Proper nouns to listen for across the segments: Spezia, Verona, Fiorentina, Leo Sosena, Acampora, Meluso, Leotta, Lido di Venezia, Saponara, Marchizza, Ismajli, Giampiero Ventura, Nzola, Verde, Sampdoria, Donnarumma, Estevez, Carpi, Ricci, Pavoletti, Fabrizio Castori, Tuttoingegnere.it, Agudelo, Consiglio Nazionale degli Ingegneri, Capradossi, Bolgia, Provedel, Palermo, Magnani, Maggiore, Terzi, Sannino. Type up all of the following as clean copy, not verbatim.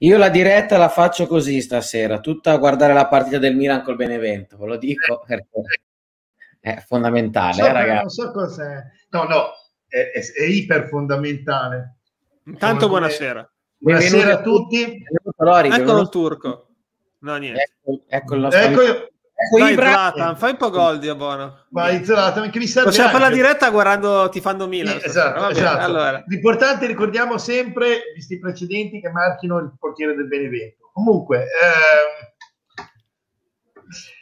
Io la diretta la faccio così stasera, tutta a guardare la partita del Milan col Benevento, ve lo dico perché è fondamentale, ragazzi. Non so cos'è. No, no, è iper fondamentale. Intanto buonasera. Buonasera a tutti. Eccolo il turco. No, niente. Ecco il nostro amico. Vai Zlatan, fai un po' gol di abbono. Vai Zlatan, che mi serve. Possiamo fare la diretta guardando tifando Milan. Sì, esatto, esatto. Allora. L'importante, ricordiamo sempre, visti i precedenti, che marchino il portiere del Benevento. Comunque,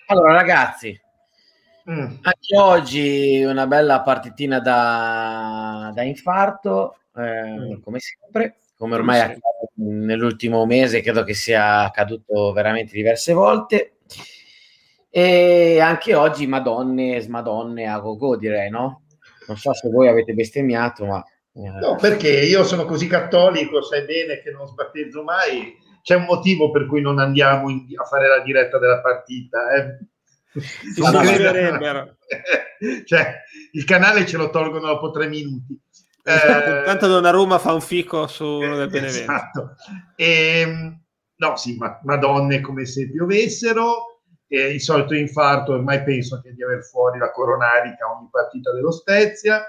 allora ragazzi, anche oggi una bella partitina da infarto, come sempre, come ormai nell'ultimo mese credo che sia accaduto veramente diverse volte. E anche oggi madonne, smadonne a go-go, direi, no? Non so se voi avete bestemmiato, ma... No, perché io sono così cattolico, sai bene che non sbattezzo mai. C'è un motivo per cui non andiamo a fare la diretta della partita, cioè, il canale ce lo tolgono dopo 3 minuti. Tanto Donnarumma fa un fico su uno del Benevento. Esatto. No, sì, ma madonne come se piovessero. Il solito infarto, ormai penso che di aver fuori la coronarica ogni partita dello Spezia,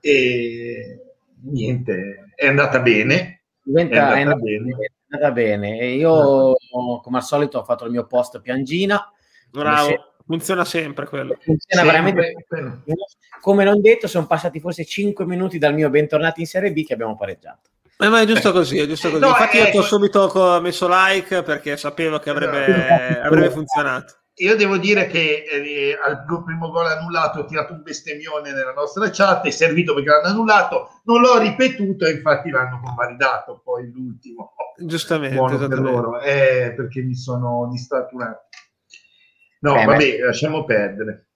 e niente, è andata bene. È andata bene. E io, come al solito, ho fatto il mio post piangina. Bravo, funziona sempre quello. Funziona sempre. Veramente. Come non detto, sono passati forse 5 minuti dal mio bentornati in Serie B che abbiamo pareggiato. Ma è giusto così, è giusto così. No, infatti io ho subito messo like perché sapevo che avrebbe funzionato. Io devo dire che al primo gol annullato ho tirato un bestemmione nella nostra chat, è servito perché l'hanno annullato, non l'ho ripetuto e infatti l'hanno convalidato poi l'ultimo. Giustamente. Buono per loro, perché mi sono distraturato. No, vabbè, lasciamo perdere.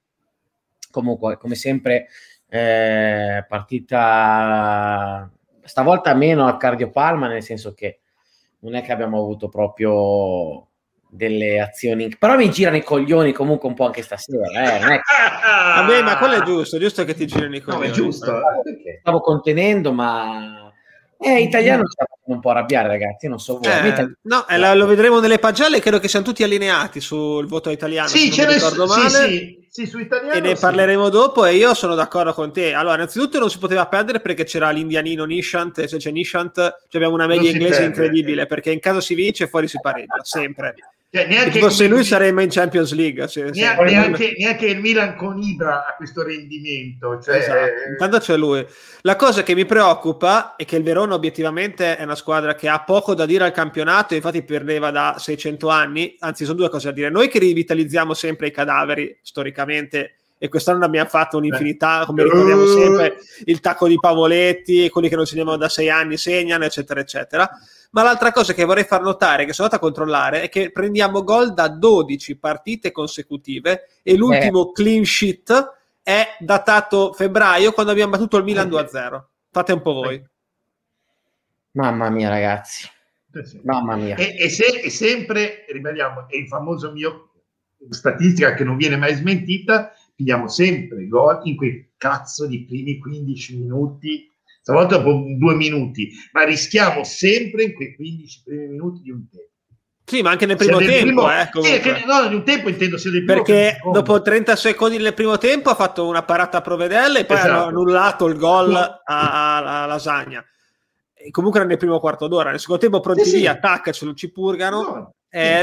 Comunque, come sempre, partita... Stavolta meno al cardiopalma, nel senso che non è che abbiamo avuto proprio delle azioni. Però mi girano i coglioni comunque un po' anche stasera. Non è che... Vabbè, ma quello è giusto che ti girano i coglioni. No, è giusto. Stavo contenendo, ma... italiano ci sta facendo un po' arrabbiare, ragazzi. Non so voi. No, lo vedremo nelle pagelle. Credo che siamo tutti allineati sul voto italiano. Sì, ce ne ricordo male. Sì, su italiano, e ne parleremo dopo, e io sono d'accordo con te. Allora, innanzitutto non si poteva perdere perché c'era l'indianino Nishant, e se c'è Nishant abbiamo una media inglese incredibile, perché in caso si vince fuori si pareggia, sempre. Cioè, se lui saremmo in Champions League. Neanche il Milan con Ibra ha questo rendimento. Cioè... Esatto. Intanto c'è lui. La cosa che mi preoccupa è che il Verona obiettivamente è una squadra che ha poco da dire al campionato, infatti perdeva da 600 anni, anzi sono due cose da dire. Noi che rivitalizziamo sempre i cadaveri, storicamente, e quest'anno ne abbiamo fatto un'infinità, come ricordiamo sempre il tacco di Pavoletti, quelli che non segnavano da 6 anni segnano, eccetera eccetera. Ma l'altra cosa che vorrei far notare, che sono andato a controllare, è che prendiamo gol da 12 partite consecutive e l'ultimo clean sheet è datato febbraio, quando abbiamo battuto il Milan 2-0. Fate un po' voi. Mamma mia ragazzi, mamma mia. E sempre, ribadiamo, è il famoso mio statistica che non viene mai smentita, pigliamo sempre gol in quei cazzo di primi 15 minuti, stavolta dopo 2 minuti, ma rischiamo sempre in quei 15 primi minuti di un tempo. Sì, ma anche nel primo tempo, no, di un tempo intendo sia del primo, perché dopo 30 secondi nel primo tempo ha fatto una parata a Provedel e poi hanno annullato il gol a Lasagna. E comunque era nel primo quarto d'ora, nel secondo tempo pronti via, attacca, ci purgano. No.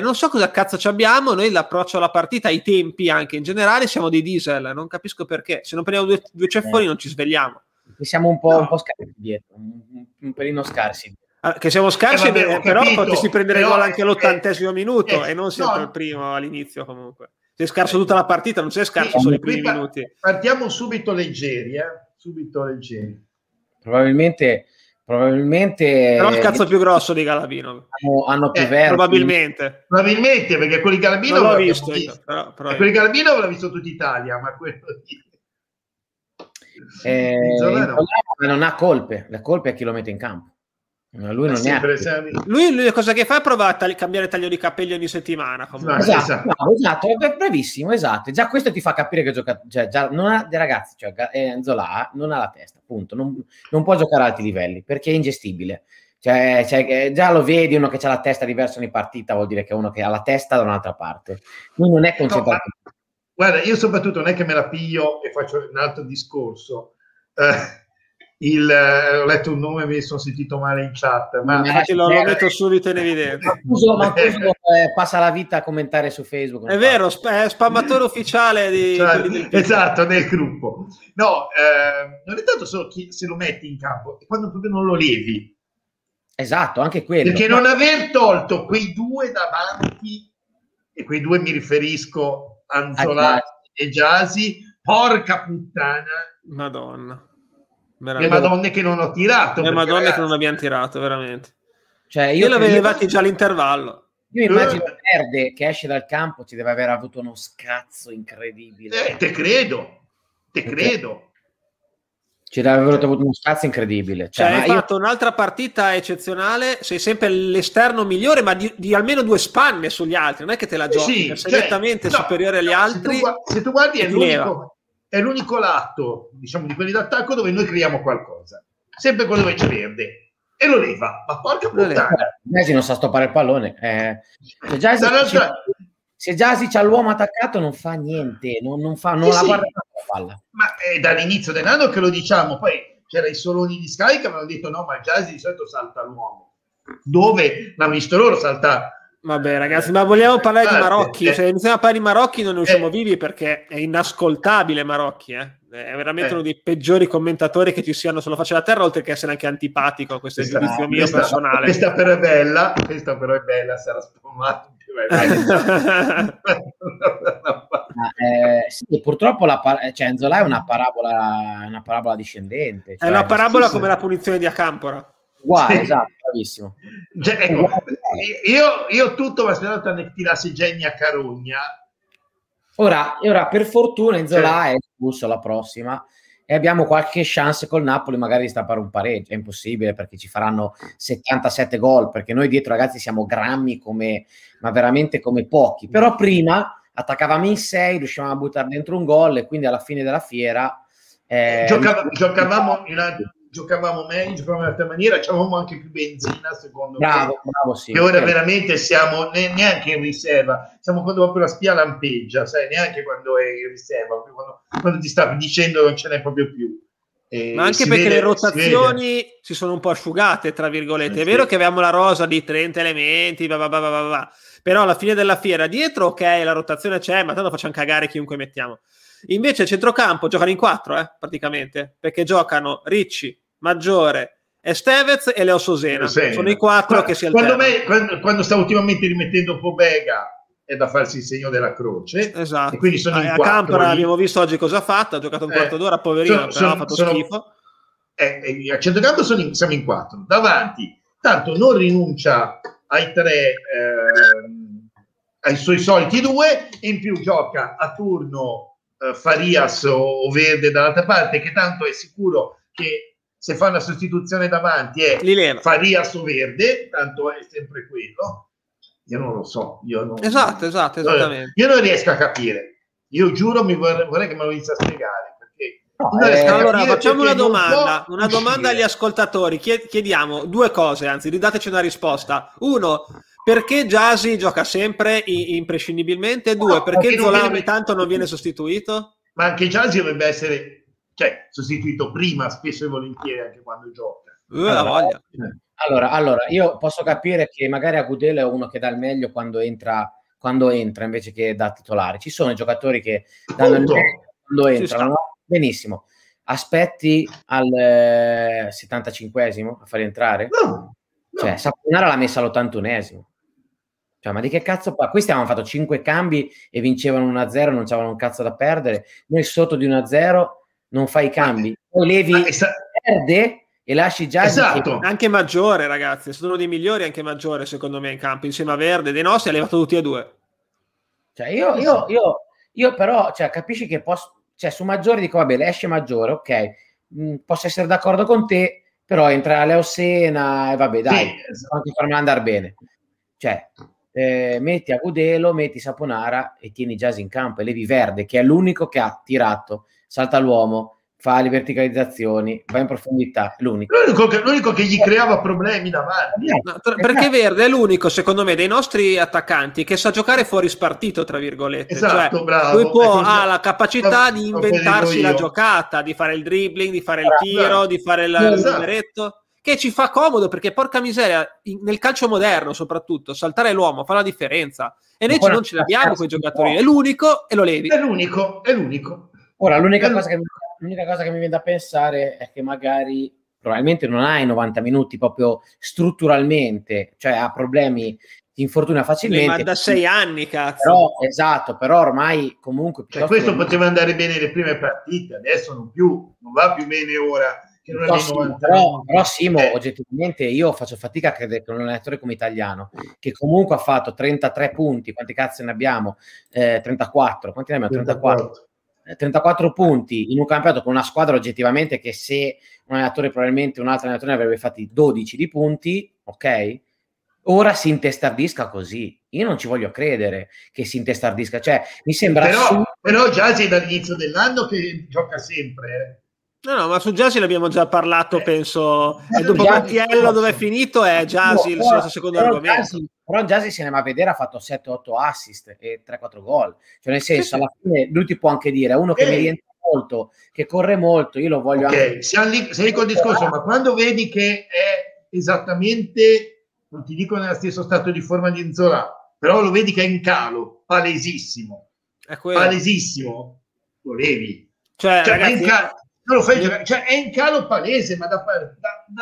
Non so cosa cazzo ci abbiamo. Noi l'approccio alla partita, ai tempi anche in generale, siamo dei diesel, non capisco perché. Se non prendiamo due ceffoni non ci svegliamo. Che siamo un po' scarsi dietro, un pelino scarsi. Che siamo scarsi, però potresti prendere gol anche all'80° minuto e non sempre il primo all'inizio comunque. Sei scarso tutta la partita, non sei scarso solo i primi minuti. Partiamo subito leggeri, subito leggeri. Probabilmente però il cazzo più grosso di Galabino hanno più verde, probabilmente perché quelli di Galabino l'ho visto. Però quelli di Galabino l'ho visto tutta Italia, ma quello non ha colpe, la colpa è chi lo mette in campo. Lui non lui cosa che fa è provare a cambiare taglio di capelli ogni settimana. Esatto, è bravissimo, esatto. Già questo ti fa capire che gioca, già non ha dei ragazzi, Nzola non ha la testa, punto. Non può giocare a alti livelli perché è ingestibile. Cioè che già lo vedi, uno che ha la testa diversa in partita vuol dire che è uno che ha la testa da un'altra parte. Lui non è concentrato. No, guarda, io soprattutto non è che me la piglio e faccio un altro discorso. Ho letto un nome e mi sono sentito male in chat, ma lo metto subito in evidenza. Passa la vita a commentare su Facebook. È vero, è spammatore ufficiale di, esatto, del gruppo. No, non è tanto solo chi se lo metti in campo, è quando proprio non lo levi. Esatto, anche quello. Perché non aver tolto quei due davanti, e quei due mi riferisco a Nzola e Gyasi, porca puttana. Madonna. Le madonne che non ho tirato. Le madonne ragazzi, che non abbiamo tirato, veramente. Cioè, io le avevo levati già all'intervallo. Io immagino Verde che esce dal campo, ci deve aver avuto uno scazzo incredibile. Te credo. Ci avrebbero avuto uno spazio incredibile. Cioè, hai fatto un'altra partita eccezionale, sei sempre l'esterno migliore, ma di almeno due spanne sugli altri, non è che te la giochi, sei nettamente superiore agli altri. Se tu guardi è l'unico lato, diciamo, di quelli d'attacco dove noi creiamo qualcosa, sempre quello dove c'è Verde, e lo leva, ma porca puttana. Gyasi non sa stoppare il pallone. Se Gyasi c'ha l'uomo attaccato non fa niente, non la guarda la palla. Ma è dall'inizio dell'anno che lo diciamo, poi c'era i soloni di Sky che avevano detto no, ma Gyasi di solito salta l'uomo. Dove l'hanno visto loro saltare? Vabbè ragazzi, ma vogliamo parlare di Marocchi? Se iniziamo a parlare di Marocchi non ne usciamo vivi, perché è inascoltabile Marocchi, è veramente uno dei peggiori commentatori che ci siano sulla faccia della terra, oltre che essere anche antipatico. Questo è il giudizio mio personale. Questa però è bella, sarà spumata. Sì, purtroppo Nzola è una parabola discendente, cioè, è una parabola come la punizione di Acampora. Wow, esatto, bravissimo. Ecco, io tutto mi aspettavo che tirassi Genni a Carogna. Ora per fortuna Nzola è espulso la prossima e abbiamo qualche chance col Napoli magari di stampare un pareggio. È impossibile perché ci faranno 77 gol, perché noi dietro ragazzi siamo grammi ma veramente come pochi. Però prima attaccavamo in 6, riuscivamo a buttare dentro un gol e quindi alla fine della fiera giocavamo in altra maniera, avevamo anche più benzina, secondo me. Bravo, sì. E ora veramente siamo neanche in riserva, siamo quando proprio la spia lampeggia, sai, neanche quando è in riserva, quando ti sta dicendo non ce n'è proprio più. Ma anche perché le rotazioni si sono un po' asciugate, tra virgolette. È vero che avevamo la rosa di 30 elementi, però alla fine della fiera dietro, ok, la rotazione c'è, ma tanto facciamo cagare chiunque mettiamo. Invece il centrocampo giocano in 4, praticamente, perché giocano Ricci, Maggiore, Estevez e Leo Sosena. Sono i 4 che si alternano. Quando sta ultimamente rimettendo un po' Bega è da farsi il segno della croce. Esatto. E quindi sono in 4. Acampora abbiamo visto oggi cosa ha fatto, ha giocato un quarto d'ora, poverino, però ha fatto schifo. A centrocampo siamo in 4. Davanti, tanto non rinuncia ai 3, ai suoi soliti 2, in più gioca a turno Farias o Verde dall'altra parte, che tanto è sicuro che se fa una sostituzione davanti è Farias o Verde, tanto è sempre quello. Io non lo so. Esatto, esattamente. Io non riesco a capire. Io giuro, vorrei che me lo inizi a spiegare. Perché allora, facciamo una domanda agli ascoltatori. Chiediamo due cose, anzi, ridateci una risposta. Uno, perché Gyasi gioca sempre imprescindibilmente? Due, perché Nzola ogni tanto non viene sostituito? Ma anche Gyasi dovrebbe essere... cioè sostituito prima spesso e volentieri anche quando gioca. Allora io posso capire che magari Agudelo è uno che dà il meglio quando entra invece che da titolare. Ci sono i giocatori che danno il meglio quando entrano. Benissimo, aspetti al 75esimo a far entrare? No. Cioè Saponara l'ha messa all'81esimo. Cioè, ma di che cazzo qua? Questi avevano fatto 5 cambi e vincevano 1-0, non c'avevano un cazzo da perdere. Noi sotto di 1-0 non fai i cambi, o levi Verde e lasci Gyasi. Esatto. Anche Maggiore, ragazzi, sono uno dei migliori, anche Maggiore, secondo me, in campo, insieme a Verde, dei nostri, ha levato tutti e due. Cioè, io però, cioè, capisci che su Maggiore dico, vabbè, esce Maggiore, ok, posso essere d'accordo con te, però entra Leo Sena e vabbè, dai, anche farmi andare bene. Cioè, metti Agudelo, metti Saponara e tieni Gyasi in campo e levi Verde, che è l'unico che ha tirato, salta l'uomo, fa le verticalizzazioni, va in profondità, è l'unico che gli creava problemi davanti. No, perché Verde è l'unico, secondo me, dei nostri attaccanti che sa giocare fuori spartito, tra virgolette. Esatto, cioè, bravo. Lui ha la capacità di inventarsi la giocata, di fare il dribbling, di fare il tiro, di fare il numeretto, che ci fa comodo, perché porca miseria, nel calcio moderno soprattutto, saltare l'uomo fa la differenza. E noi non ce l'abbiamo quei giocatori, è l'unico e lo levi. È l'unico. Ora, l'unica cosa che mi viene da pensare è che magari probabilmente non hai 90 minuti proprio strutturalmente, cioè ha problemi di infortuna facilmente. Ma da 6 anni, cazzo. Però ormai comunque... Cioè, questo poteva andare bene le prime partite, adesso non va più bene ora. Che non Simo, oggettivamente io faccio fatica a credere che un allenatore come Italiano, che comunque ha fatto 33 punti, quanti cazzo ne abbiamo? 34, quanti ne abbiamo? 34. 34 punti in un campionato con una squadra oggettivamente che se un allenatore, probabilmente un altro allenatore, ne avrebbe fatti 12 di punti, ok? Ora si intestardisca così. Io non ci voglio credere che si intestardisca, cioè mi sembra però già sei dall'inizio dell'anno che gioca sempre. No, ma su Gyasi l'abbiamo già parlato, penso. E dopo Mattiello dove è finito è Gyasi il suo secondo argomento. Però Gyasi, se ne va a vedere, ha fatto 7-8 assist e 3-4 gol. Cioè, nel senso, alla fine lui ti può anche dire, è uno che mi rientra molto, che corre molto, io lo voglio anche. Sei col discorso, ma quando vedi che è esattamente, non ti dico nello stesso stato di forma di Nzola, però lo vedi che è in calo, palesissimo. È quello. Palesissimo, lo levi. Cioè ragazzi, è in calo. Non lo fai giocare, cioè è in calo palese, ma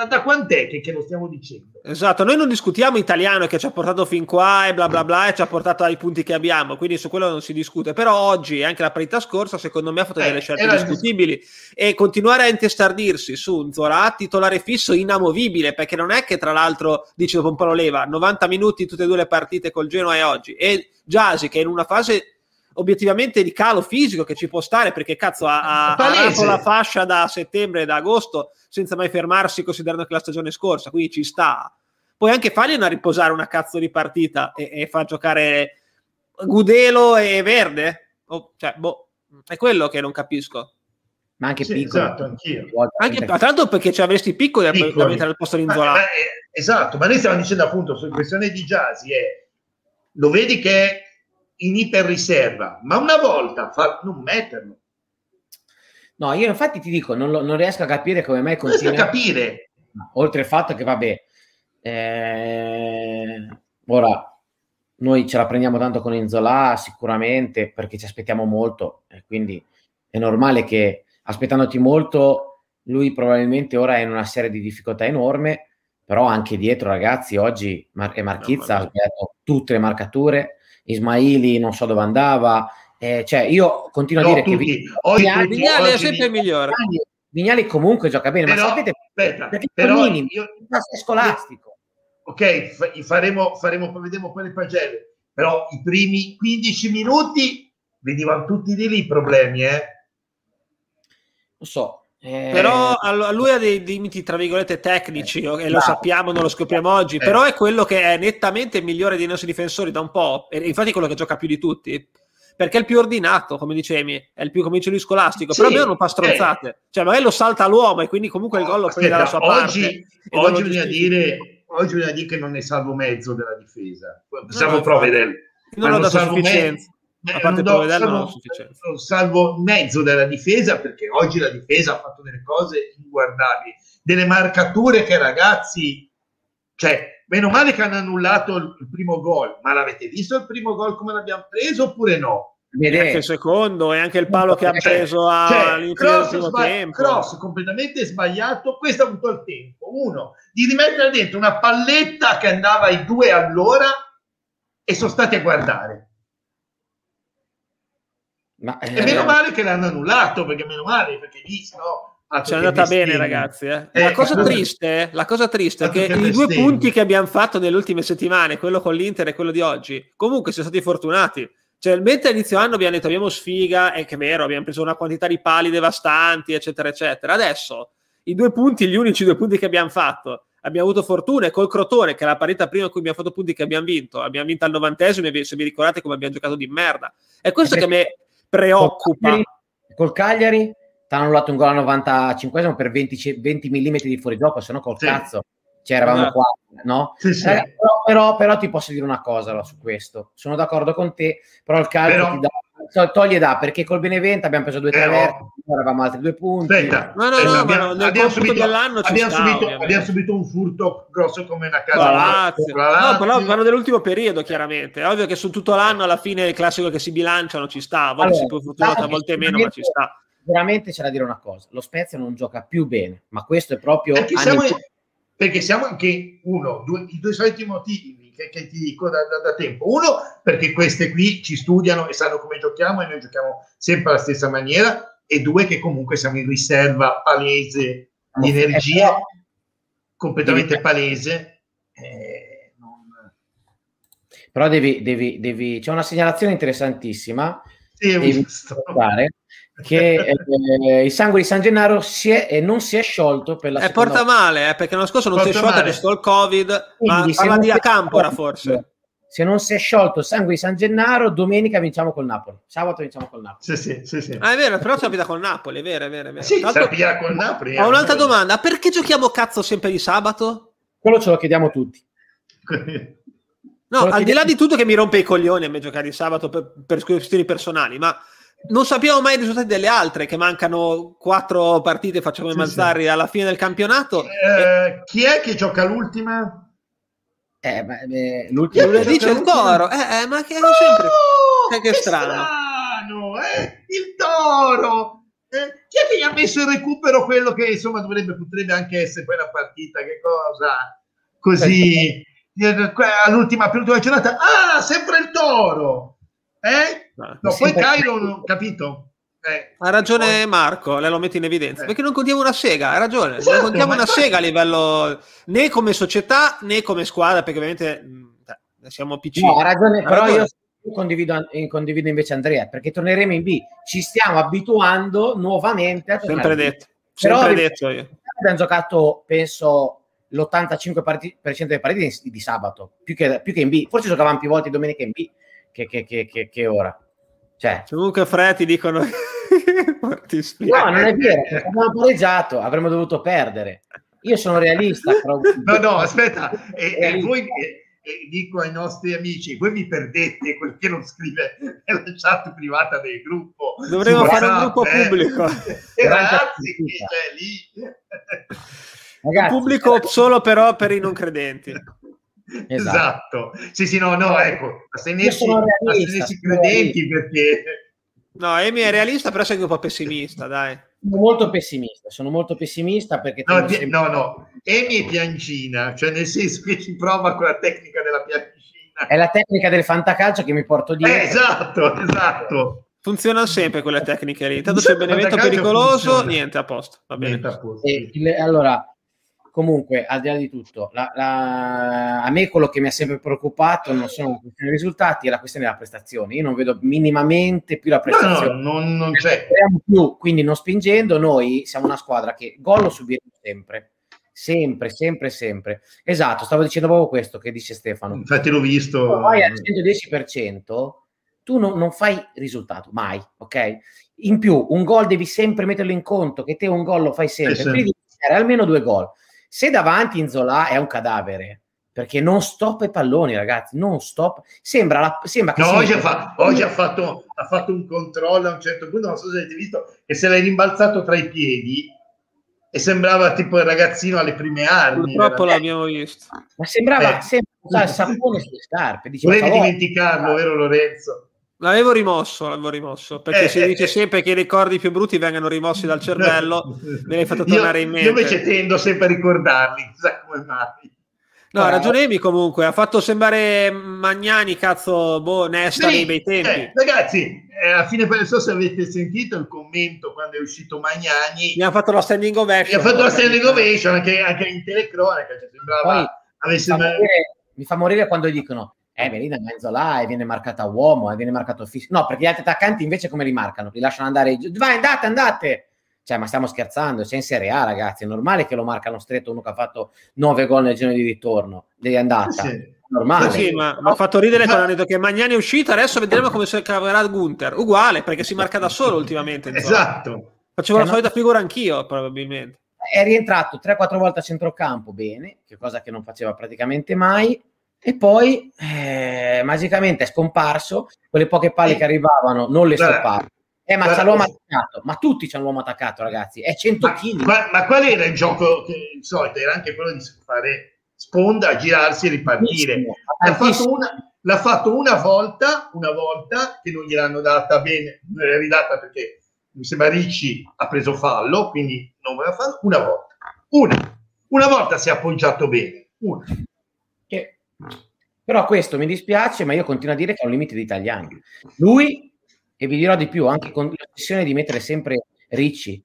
da quant'è che lo stiamo dicendo? Esatto, noi non discutiamo Italiano che ci ha portato fin qua e bla bla bla e ci ha portato ai punti che abbiamo, quindi su quello non si discute, però oggi e anche la partita scorsa secondo me ha fatto delle scelte discutibili e continuare a intestardirsi su Nzola, titolare fisso inamovibile, perché non è che tra l'altro dice dopo un po' lo leva, 90 minuti tutte e due le partite col Genoa e oggi, e Gyasi che è in una fase... obiettivamente di calo fisico che ci può stare, perché cazzo ha dato la fascia da settembre e da agosto senza mai fermarsi, considerando che la stagione scorsa, quindi ci sta. Poi anche fargli una riposare una cazzo di partita e far giocare Agudelo e Verde, è quello che non capisco. Ma anche piccolo, esatto, anch'io. Anche tanto perché ci avresti piccoli da mettere al posto di Nzola. Esatto, ma noi stiamo dicendo appunto su questione di Gyasi lo vedi che in iper riserva, ma una volta non metterlo. No, io infatti ti dico, non riesco a capire come mai continua. Riesco a capire. Oltre al fatto che ora noi ce la prendiamo tanto con Nzola sicuramente, perché ci aspettiamo molto, quindi è normale che aspettandoti molto lui probabilmente ora è in una serie di difficoltà enorme, però anche dietro ragazzi oggi Marchizza ha sbagliato tutte le marcature, Ismajli non so dove andava, cioè io continuo a dire che Vignali è sempre migliore. Vignali comunque gioca bene, però, ma sapete però è scolastico. Ok, faremo quelle pagelle, però i primi 15 minuti venivano tutti di lì i problemi, Lo so. Però lui ha dei limiti tra virgolette tecnici e lo sappiamo, non lo scopriamo oggi, però è quello che è nettamente migliore dei nostri difensori da un po', e infatti quello che gioca più di tutti, perché è il più ordinato, come dicevi, è il più, come dice lui, scolastico, però almeno non fa strozzate, cioè magari lo salta l'uomo e quindi comunque il gol lo prende dalla sua parte. Oggi bisogna dire che non ne salvo mezzo della difesa, salvo Provedel, non ho dato sufficienza. A parte salvo mezzo della difesa, perché oggi la difesa ha fatto delle cose inguardabili, delle marcature che ragazzi, cioè meno male che hanno annullato il primo gol, ma l'avete visto il primo gol come l'abbiamo preso oppure no? Anche il secondo e anche il palo che ha preso all'inizio del primo tempo, cross completamente sbagliato, questo ha avuto il tempo uno di rimettere dentro una palletta che andava ai 2 all'ora e sono stati a guardare. E meno male che l'hanno annullato, perché meno male, perché lì c'è andata bene, ragazzi. La cosa triste è che i 2 punti che abbiamo fatto nelle ultime settimane, quello con l'Inter e quello di oggi, comunque siamo stati fortunati. Cioè, mentre all'inizio anno abbiamo detto abbiamo sfiga, è che è vero, abbiamo preso una quantità di pali devastanti, eccetera, eccetera. Adesso i 2 punti, gli unici 2 punti che abbiamo fatto, abbiamo avuto fortuna, e col Crotone, che è la partita prima in cui abbiamo fatto punti che abbiamo vinto al 90°, se vi ricordate come abbiamo giocato di merda. È questo che mi preoccupa. Col Cagliari ti hanno annullato un gol al 95esimo per 20 mm di fuorigioco, se no col cazzo. Cioè, eravamo qua, no? Sì, sì. Però ti posso dire una cosa allora, su questo. Sono d'accordo con te, però il calcio toglie da, perché col Benevento abbiamo preso 2-3 vertici, eravamo altri 2 punti. Aspetta, abbiamo subito un furto grosso come una casa. No, però parlo dell'ultimo periodo, chiaramente. È ovvio che su tutto l'anno, alla fine, il classico che si bilanciano ci sta, a volte allora, si può fortunata, a volte meno, ma ci sta. Veramente c'è da dire una cosa, lo Spezia non gioca più bene, ma questo è proprio... Perché siamo anche i due soliti motivi che ti dico da tempo. Uno, perché queste qui ci studiano e sanno come giochiamo e noi giochiamo sempre alla stessa maniera. E due, che comunque siamo in riserva palese di energia, completamente palese. Però devi... C'è una segnalazione interessantissima. Sì, devi fare che il sangue di San Gennaro non si è sciolto per la porta male, perché l'anno scorso non si è sciolto adesso il Covid. Quindi, ma di Acampora forse. Se non si è sciolto il sangue di San Gennaro, domenica vinciamo col Napoli, sabato vinciamo col Napoli. Sì. Ah, è vero, però si capita col Napoli, è vero, è vero. È vero. Sì, col Napoli. Ho un'altra domanda, perché giochiamo cazzo sempre di sabato? Quello ce lo chiediamo tutti. No, al di là di tutto che mi rompe i coglioni a me giocare di sabato per questioni personali, ma non sappiamo mai i risultati delle altre, che mancano 4 partite, facciamo i Mazzarri alla fine del campionato. Chi è che gioca l'ultima? L'ultima dice il Toro, ma che è sempre... che strano, il Toro! Chi è che gli ha messo in recupero quello che insomma potrebbe anche essere quella partita? Che cosa? Così... all'ultima giornata, sempre il Toro, no, poi Cairo non ho capito. Ha ragione Marco, lei lo mette in evidenza, perché non contiamo una sega, ha ragione, esatto, non contiamo una sega a livello né come società né come squadra, perché ovviamente siamo piccini. No, ha ragione, però io condivido invece Andrea, perché torneremo in B, ci stiamo abituando nuovamente a sempre detto io. Abbiamo giocato, penso, l'85% delle partite di sabato, più che in B, forse giocavamo più volte domenica in B che ora. Cioè, comunque Fred ti dicono no, non è vero, abbiamo pareggiato, avremmo dovuto perdere. Io sono realista, però... no, aspetta, e voi dico ai nostri amici, voi vi perdete quel che non scrive nella chat privata del gruppo. Dovremmo fare un gruppo pubblico, ragazzi, che c'è lì. Ragazzi, pubblico solo però per i non credenti. Esatto. Sì, no, ecco, astenersi credenti, perché... No, Emi è realista, però sei un po' pessimista, dai. Sono molto pessimista perché... No, Emi è piancina, cioè nel senso che ci prova con la tecnica della piancina. È la tecnica del fantacalcio che mi porto dietro. Esatto. Funzionano sempre quelle tecniche lì. Tanto se il Benevento è pericoloso, niente, a posto. Va bene. Allora... Comunque, al di là di tutto, a me quello che mi ha sempre preoccupato non sono la questione dei risultati, è la questione della prestazione. Io non vedo minimamente più la prestazione. Non c'è. Più, quindi non spingendo, noi siamo una squadra che gol lo subiremo sempre. Esatto, stavo dicendo proprio questo che dice Stefano. Infatti l'ho visto. Se vai al 110%, tu non fai risultato, mai, ok? In più, un gol devi sempre metterlo in conto, che te un gol lo fai sempre. Quindi devi almeno 2 gol. Se davanti Nzola è un cadavere, perché non stop i palloni, ragazzi, non stop. Sembra che... No, oggi ha fatto un controllo a un certo punto, non so se avete visto, che se l'hai rimbalzato tra i piedi e sembrava tipo il ragazzino alle prime armi. Purtroppo l'abbiamo visto. Ma sembrava il sapone sulle scarpe. Volevi dimenticarlo, vero Lorenzo? L'avevo rimosso, perché si dice sempre che i ricordi più brutti vengano rimossi dal cervello, me l'hai fatto tornare in mente. Io invece tendo sempre a ricordarli, chissà come mai. No, ha ragione Emi comunque, ha fatto sembrare Magnani, cazzo, Nesta nei bei tempi. Ragazzi, alla fine, non so se avete sentito il commento quando è uscito Magnani. Mi ha fatto la standing ovation. Mi ha fatto la standing ovation anche in telecronaca, cioè sembrava... Mi fa morire quando gli dicono viene da Nzola e viene marcata uomo e viene marcato fisico. No, perché gli altri attaccanti invece come li marcano? Li lasciano andare, vai, andate! Cioè, ma stiamo scherzando, c'è in Serie A, ragazzi, è normale che lo marcano stretto uno che ha fatto 9 gol nel giro di ritorno, di andata. Sì. Normale. Sì, ma ha fatto ridere quando hanno detto che Magnani è uscito, adesso vedremo come si caverà Gunther. Uguale, perché si marca da solo ultimamente. Esatto. Facevo la solita figura anch'io, probabilmente. È rientrato 3-4 volte a centrocampo, bene, che cosa che non faceva praticamente mai, e poi magicamente è scomparso. Quelle poche palle che arrivavano non le stoppava. Ma c'ha l'uomo attaccato, ma tutti c'hanno l'uomo attaccato, ragazzi, è 100 kg. Ma qual era il gioco che, il solito? Era anche quello di fare sponda, girarsi e ripartire. L'ha fatto una volta, che non gliel'hanno data bene, non era ridata perché mi sembra Ricci ha preso fallo, quindi non voleva farlo. Una volta si è appoggiato bene, però questo mi dispiace, ma io continuo a dire che è un limite di italiani. Lui, e vi dirò di più, anche con l'ossessione di mettere sempre Ricci,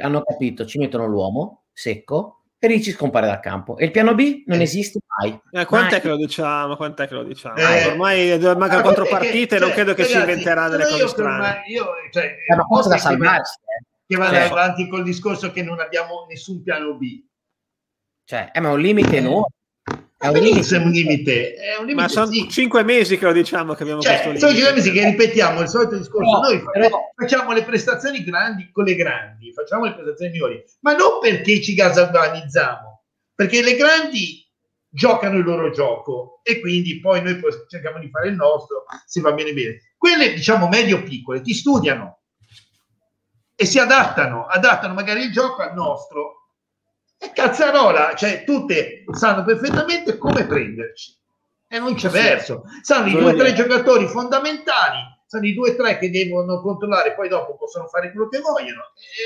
hanno capito, ci mettono l'uomo secco e Ricci scompare dal campo e il piano B non esiste mai. Quant'è che lo diciamo? Ormai mancano 4 partite, non credo che si inventerà delle cose strane. È una cosa da salvarsi. Che vada avanti col discorso che non abbiamo nessun piano B. Ma è un limite enorme. È un limite. Ma sono 5 mesi che lo diciamo che abbiamo questo limite. Sono 5 mesi che ripetiamo il solito discorso. Facciamo le prestazioni grandi con le grandi, facciamo le prestazioni migliori, ma non perché ci gasabanizziamo, perché le grandi giocano il loro gioco e quindi poi noi cerchiamo di fare il nostro, se va bene. Quelle, diciamo, medio-piccole, ti studiano e si adattano magari il gioco al nostro. È cazzarola, tutte sanno perfettamente come prenderci e non c'è verso. Sanno i 2 o 3 giocatori fondamentali, sanno i 2 o 3 che devono controllare, poi dopo possono fare quello che vogliono.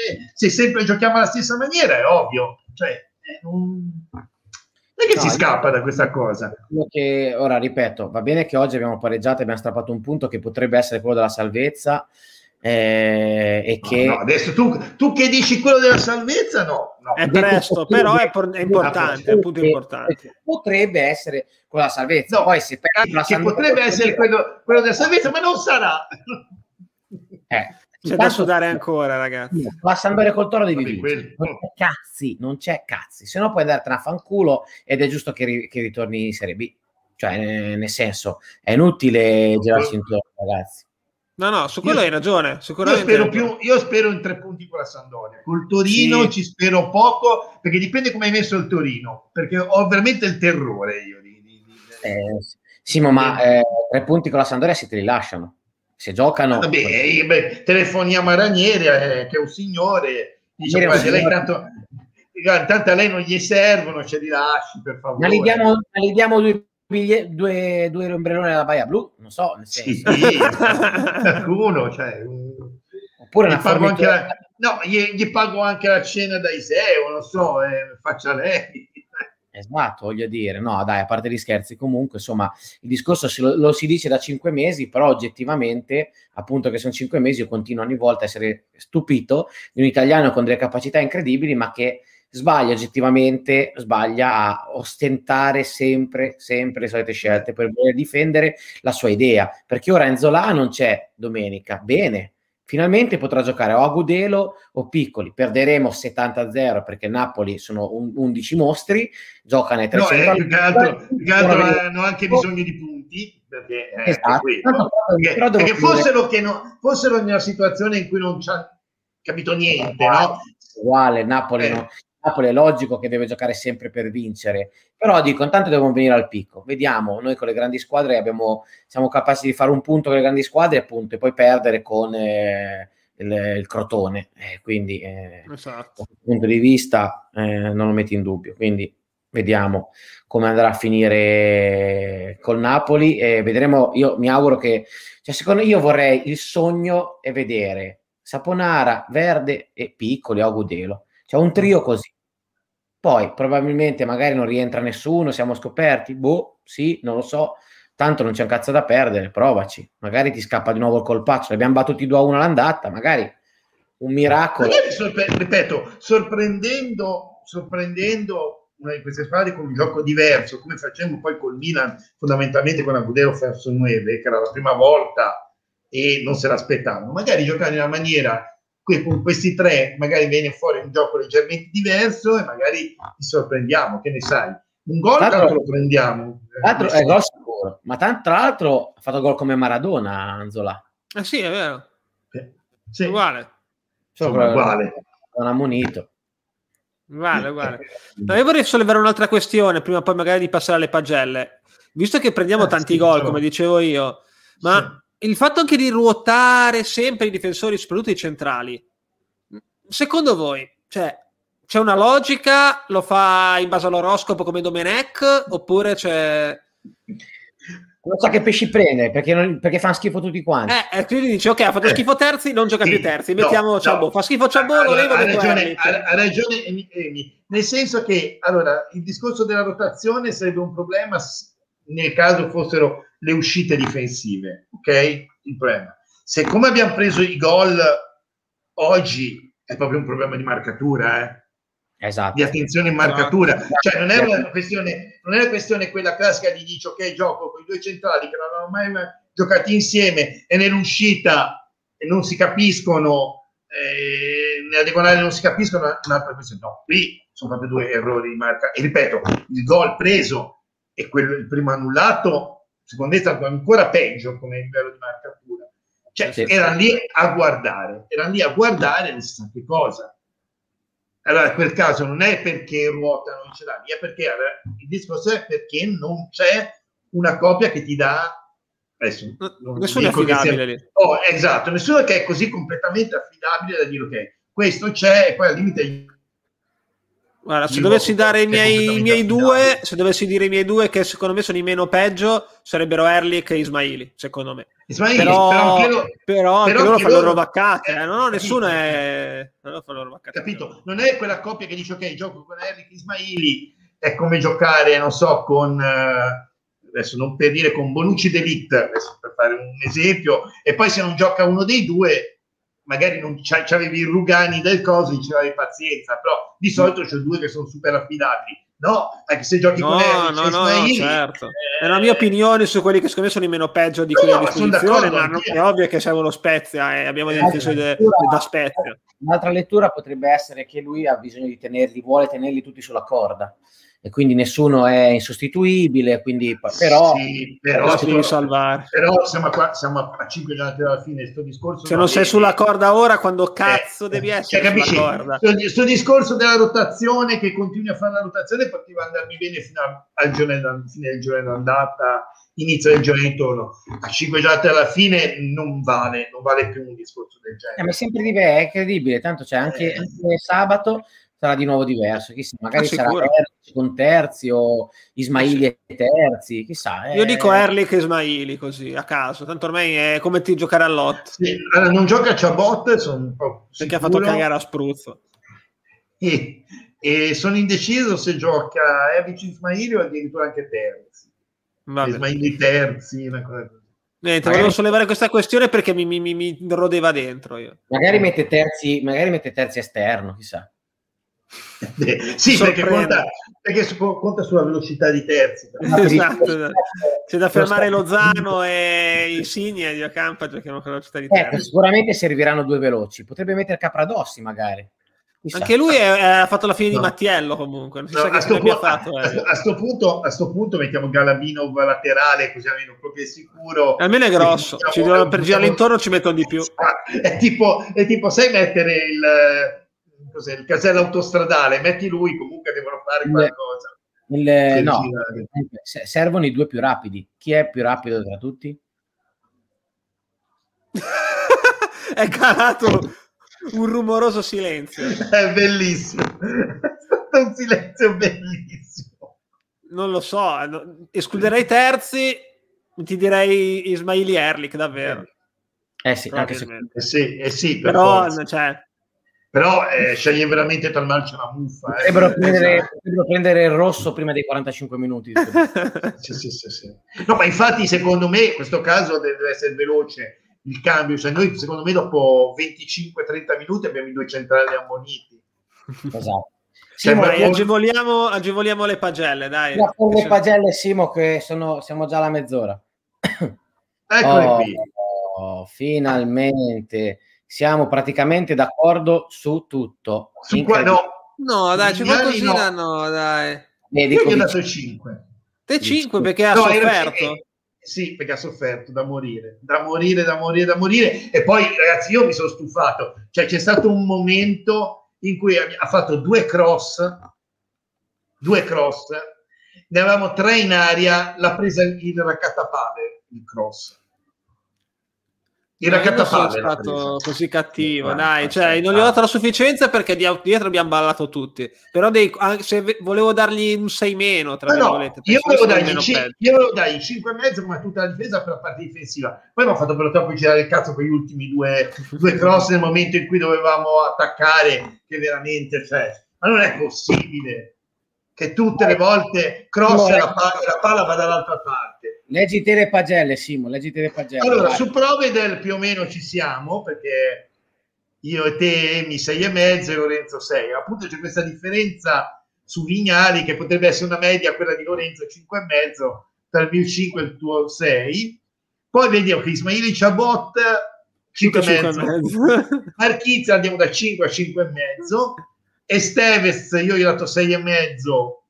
E se sempre giochiamo alla stessa maniera è ovvio, non è che si scappa da questa cosa. Che, ora ripeto, va bene che oggi abbiamo pareggiato e abbiamo strappato un punto che potrebbe essere quello della salvezza. Adesso tu che dici quello della salvezza, no. È presto, però è importante, è un punto importante. Potrebbe essere quella salvezza, poi se perdi la salvezza potrebbe essere quello della salvezza, ma non sarà. C'è da sudare ancora, ragazzi. La Sampdoria col Toro devi vincere. Non c'è cazzi, se no puoi andartene a fanculo ed è giusto che ritorni in Serie B. Nel senso, è inutile girarsi intorno, ragazzi. No, su quello hai ragione. Sicuramente io spero in 3 punti con la Sampdoria. Col Torino ci spero poco, perché dipende come hai messo il Torino, perché ho veramente il terrore io. Simo, ma 3 punti con la Sampdoria se te li lasciano. Se giocano... telefoniamo a Ranieri, che è un signore. Dice, intanto a lei non gli servono, ce li lasci, per favore. Ma li diamo 2 ombrelloni alla Baia Blu, non so, nel senso. Oppure gli pago anche la cena da Iseo, non so, faccia lei. Esatto, voglio dire, no dai, a parte gli scherzi, comunque insomma il discorso lo si dice da 5 mesi, però oggettivamente, appunto che sono 5 mesi, io continuo ogni volta a essere stupito di un italiano con delle capacità incredibili, ma che sbaglia oggettivamente a ostentare sempre le solite scelte per voler difendere la sua idea, perché ora Nzola non c'è domenica, bene, finalmente potrà giocare o Agudelo o Piccoli, perderemo 70-0 perché Napoli sono 11 mostri, gioca nei 300. Hanno anche bisogno di punti, perché perché fossero in una situazione in cui non c'ha capito niente, uguale Napoli no. Napoli è logico che deve giocare sempre per vincere, però dico, intanto devono venire al picco, vediamo, noi con le grandi squadre siamo capaci di fare un punto con le grandi squadre, appunto, e poi perdere con il Crotone, quindi esatto. Dal punto di vista non lo metti in dubbio, quindi vediamo come andrà a finire col Napoli e vedremo. Io mi auguro che, secondo me, io vorrei, il sogno è vedere Saponara, Verde e Piccoli, Agudelo, un trio così. Poi probabilmente magari non rientra nessuno, siamo scoperti, non lo so, tanto non c'è un cazzo da perdere, provaci, magari ti scappa di nuovo il colpaccio, l'abbiamo battuti 2-1 all'andata, magari un miracolo. Ripeto, sorprendendo una di queste squadre con un gioco diverso, come facemmo poi col Milan, fondamentalmente con Agudelo verso 9, che era la prima volta e non se l'aspettavano, magari giocare in una maniera con questi 3, magari viene fuori un gioco leggermente diverso e magari ti sorprendiamo, che ne sai, un gol tanto lo prendiamo, è gol sicuro, ma tra l'altro ha fatto gol come Maradona Nzola. Sì, è vero, uguale Insomma, uguale. Non ha munito. Vale, vale. No, io vorrei sollevare un'altra questione prima poi magari di passare alle pagelle, visto che prendiamo tanti gol come dicevo io, ma il fatto anche di ruotare sempre i difensori, soprattutto i centrali, secondo voi c'è una logica? Lo fa in base all'oroscopo come Domenech oppure c'è... Non so che pesci prende, perché fanno schifo tutti quanti. Quindi dice, ok, ha fatto schifo Terzi, non gioca più Terzi, mettiamo Ciambò, fa schifo Ciambò, lo levo. Ha ragione Emi, nel senso che, allora, il discorso della rotazione sarebbe un problema nel caso fossero le uscite difensive, ok? Il problema. Se come abbiamo preso i gol oggi, è proprio un problema di marcatura, Esatto. Di attenzione in marcatura, cioè non è una questione, non è una questione quella classica di dici ok, gioco con i due centrali che non hanno mai giocati insieme e nell'uscita non si capiscono, nella diagonale non si capiscono, un'altra questione. No, qui sono proprio due errori di marca e ripeto, il gol preso e quello, il primo annullato, secondo me è stato ancora peggio come livello di marcatura, cioè sì, erano lì a guardare, non si sa che cosa. Allora, in quel caso non è perché ruota non ce l'ha, è perché il discorso è perché non c'è una copia che ti dà. Adesso, nessuno è affidabile lì. Esatto, nessuno che è così completamente affidabile da dire ok, questo c'è e poi al limite. Guarda, se dovessi dare i miei due, se dovessi dire i miei due che secondo me sono i meno peggio, sarebbero Erlic e Ismajli, secondo me. Però anche loro fanno loro vaccate, no, nessuno è... Capito? Non è quella coppia che dice ok, gioco con Erlic e Ismajli, è come giocare, non so, con... adesso non per dire, con Bonucci d'Elite, adesso per fare un esempio, e poi se non gioca uno dei due... magari non c'avevi i Rugani del coso e c'avevi pazienza, però di solito c'ho due che sono super affidabili, no? Anche se giochi con Erlic, Ismajli, certo. È la mia opinione su quelli che secondo me sono i meno peggio di quella disposizione, ma non è ovvio che siamo lo Spezia e abbiamo delle difese da Spezia. Un'altra lettura potrebbe essere che lui ha bisogno di tenerli, vuole tenerli tutti sulla corda e quindi nessuno è insostituibile, quindi però siamo a 5 giornate dalla fine, sto discorso se non sei sulla corda ora, quando cazzo devi essere sulla corda? Sto discorso della rotazione, che continui a fare la rotazione, poteva andarmi bene fino al giorno, fine del giorno andata, inizio del giorno intorno, a 5 giornate alla fine non vale più un discorso del genere, ma è sempre diverso, è incredibile, tanto c'è anche sabato sarà di nuovo diverso, chissà, magari sarà Terzi con Terzi o Ismajli e Terzi, chissà. Io dico Erlic e Ismajli così, a caso, tanto ormai è come giocare all'otto. Sì, allora, non gioca a Ciabotte, sono un po' sicuro. Perché ha fatto cagare a Spruzzo. E sono indeciso se gioca Erlic e Ismajli o addirittura anche Terzi. Ismajli Terzi, una cosa così. Volevo sollevare questa questione perché mi rodeva dentro io. Magari mette terzi esterno, chissà. Sì, perché conta sulla velocità di Terzi, esatto. C'è da fermare Lozano e Insigne di Acampa, giochiamo con la velocità di Terzi. Sicuramente serviranno due veloci, potrebbe mettere Capradossi magari. Chissà. Anche lui ha fatto la fine di Mattiello comunque, non si sa che abbia fatto. A sto punto mettiamo Galabino laterale, così almeno proprio è sicuro. Almeno è grosso, per girare intorno ci mettono di più. È tipo sai mettere il casello autostradale, metti lui, comunque devono fare qualcosa. Servono i due più rapidi. Chi è più rapido tra tutti? È calato un rumoroso silenzio. È bellissimo. È stato un silenzio bellissimo. Non lo so, escluderei Terzi, ti direi Ismajli, Erlic, davvero. Sì, anche se... sì, però forza. Però sceglie veramente tal marcio la muffa. Potrebbero prendere il rosso prima dei 45 minuti. Sì. No, ma infatti secondo me in questo caso deve essere veloce il cambio. Cioè noi secondo me dopo 25-30 minuti abbiamo i due centrali ammoniti. Esatto. Simo, agevoliamo le pagelle, dai. Con le pagelle, Simo, che siamo già alla mezz'ora. Eccole qui. Finalmente. Siamo praticamente d'accordo su tutto. No, dai, ci vuole cosina, no, dai. Io gli ho dato 5. Te 5 perché ha sofferto. Sì, perché ha sofferto da morire. E poi, ragazzi, io mi sono stufato. Cioè, c'è stato un momento in cui ha fatto due cross, ne avevamo tre in aria, l'ha presa il raccattapale, il cross. Sono stato così cattivo, dai, cioè non gli ho dato la sufficienza perché dietro abbiamo ballato tutti, però se volevo dargli un 6 meno, tra virgolette, no, io volevo dargli 5,5 come tutta la difesa per la parte difensiva, poi mi ha fatto per troppo girare il cazzo con gli ultimi due cross nel momento in cui dovevamo attaccare, che veramente, cioè, ma non è possibile che tutte le volte cross e la palla va dall'altra parte. Leggite le pagelle, Simo, leggite le pagelle. Allora, vai. Su Provedel più o meno ci siamo, perché io e te, Emi, 6,5 e Lorenzo 6. Appunto c'è questa differenza su Vignali, che potrebbe essere una media, quella di Lorenzo 5,5, tra il mio 5 e il tuo 6. Poi vediamo che Ismajli c'ha bot 5,5. Marchizza andiamo da 5 a 5,5. E Steves, io gli ho dato 6,5.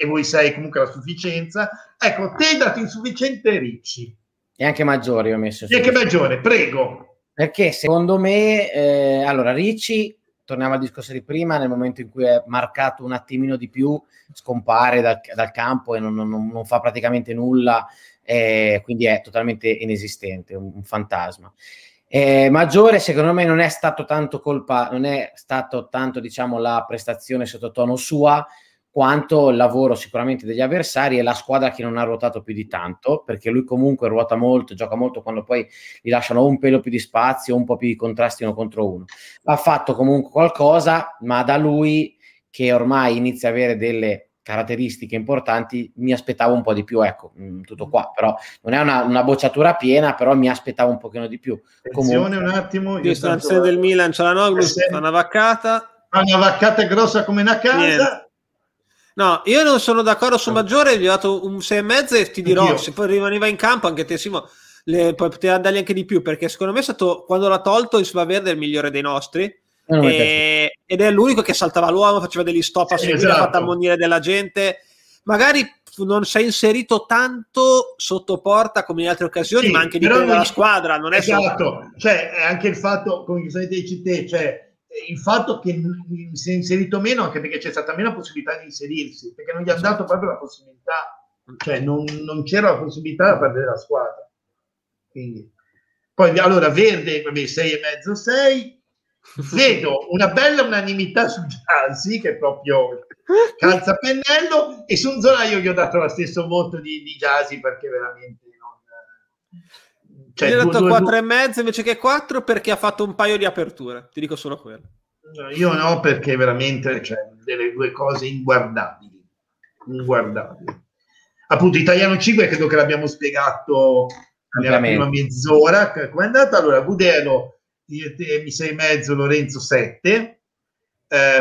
E voi sei comunque la sufficienza, ecco, te hai dato insufficiente Ricci. E anche Maggiore ho messo. E anche Maggiore, prego. Perché secondo me, allora Ricci, torniamo al discorso di prima, nel momento in cui è marcato un attimino di più, scompare dal campo e non fa praticamente nulla, quindi è totalmente inesistente, un fantasma. Maggiore secondo me non è stato tanto colpa, non è stato tanto, diciamo, la prestazione sottotono sua, quanto il lavoro sicuramente degli avversari e la squadra che non ha ruotato più di tanto, perché lui comunque ruota molto, gioca molto quando poi gli lasciano un pelo più di spazio, un po' più di contrasti uno contro uno. Ha fatto comunque qualcosa, ma da lui che ormai inizia a avere delle caratteristiche importanti mi aspettavo un po' di più, ecco, tutto qua, però non è una bocciatura piena, però mi aspettavo un pochino di più. Attenzione comunque, un attimo, io sto del Milan, c'è la Noglu, fa una vaccata. Una vaccata grossa come una casa. Niente. No, io non sono d'accordo su Maggiore, gli ho dato un 6,5 e ti dirò, se poi rimaniva in campo anche te, Simo, poteva dargli anche di più, perché secondo me è stato, quando l'ha tolto, il Verde è il migliore dei nostri, ed è l'unico che saltava l'uomo, faceva degli stop a seguire, esatto. Ha fatto ammonire della gente, magari non si è inserito tanto sotto porta come in altre occasioni, sì, ma anche di quello della squadra, non è esatto, cioè è anche il fatto, come dici te, cioè il fatto che si è inserito meno, anche perché c'è stata meno possibilità di inserirsi, perché non gli hanno dato proprio la possibilità, cioè non c'era la possibilità da parte della squadra. Quindi poi allora Verde, vabbè, 6,5-6. Vedo una bella unanimità su Gyasi, che è proprio calza pennello, e su Nzola io gli ho dato lo stesso voto di Gyasi, perché veramente non... Cioè, gli ho dato 4,5 invece che 4 perché ha fatto un paio di aperture, ti dico solo quello. Io no, perché veramente, cioè, delle due cose inguardabili. Appunto, Italiano 5 credo che l'abbiamo spiegato nella prima mezz'ora come è andata. Allora Agudelo mi 6,5, Lorenzo 7,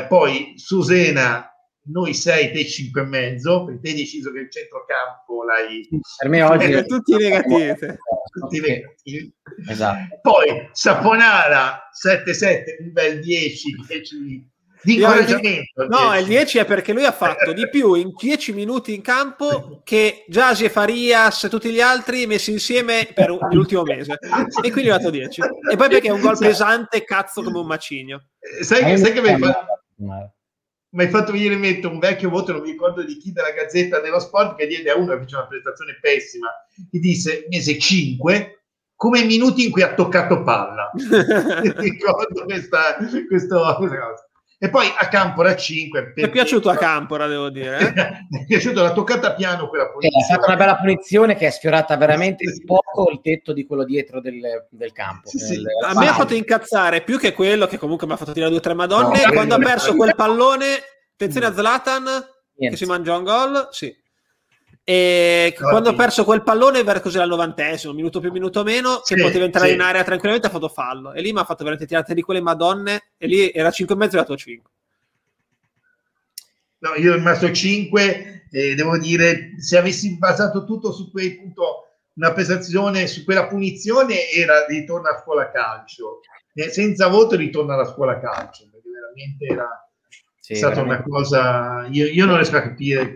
poi Sosena noi 6, te 5,5, perché te hai deciso che il centrocampo l'hai... Per me oggi tutti negativi. Esatto. Poi Saponara 7,7, un bel 10 di incoraggiamento. No, il 10 è perché lui ha fatto di più in 10 minuti in campo che Gyasi e Farias e tutti gli altri messi insieme per l'ultimo mese, e quindi ho dato 10. E poi perché è un gol pesante, cazzo, come un macigno. Sai che mi hai fatto venire in mente un vecchio voto, non mi ricordo di chi, della Gazzetta dello Sport, che diede a uno che fece una prestazione pessima, gli disse mese 5 come minuti in cui ha toccato palla. Ricordo questa cosa. E poi Acampora 5 perché... mi è piaciuto Acampora, devo dire, mi è piaciuto, l'ha toccata piano quella punizione, è stata una bella punizione che è sfiorata veramente poco il tetto di quello dietro del campo, sì. A me ha fatto incazzare più che quello, che comunque mi ha fatto tirare 2 o 3 madonne, no, quando ha perso quel pallone, attenzione a Zlatan, niente, che si mangia un gol, sì, e quando ha perso quel pallone così al 90esimo, minuto più minuto meno, che poteva entrare in area tranquillamente, ha fatto fallo, e lì mi ha fatto veramente tirate di quelle madonne, e lì era 5,5 e la tua 5. No, io ho rimasto 5 e devo dire, se avessi basato tutto su quel punto, una prestazione su quella punizione, era ritorno a scuola calcio, senza voto ritorno alla scuola calcio, perché veramente era stata veramente una cosa, io non riesco a capire.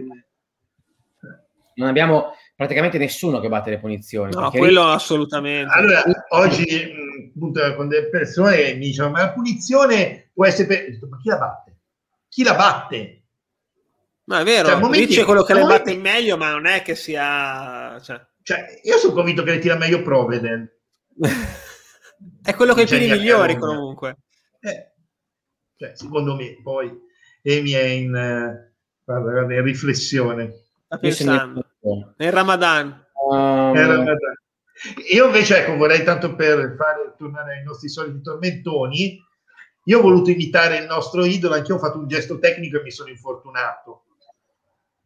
Non abbiamo praticamente nessuno che batte le punizioni. No, quello assolutamente. Allora, oggi appunto, con delle persone che mi dicono ma la punizione può essere per... Ma chi la batte? Chi la batte? Ma è vero, cioè, dice quello che le batte meglio, ma non è che sia... Cioè, io sono convinto che le tira meglio Provedel. È quello che tiri migliori comunque. Cioè, secondo me, poi Emi è in... Guarda, in riflessione. Sta pensando. Nel Ramadan. Io invece, ecco, vorrei tanto per fare tornare ai nostri soliti tormentoni, io ho voluto imitare il nostro idolo, anch'io ho fatto un gesto tecnico e mi sono infortunato.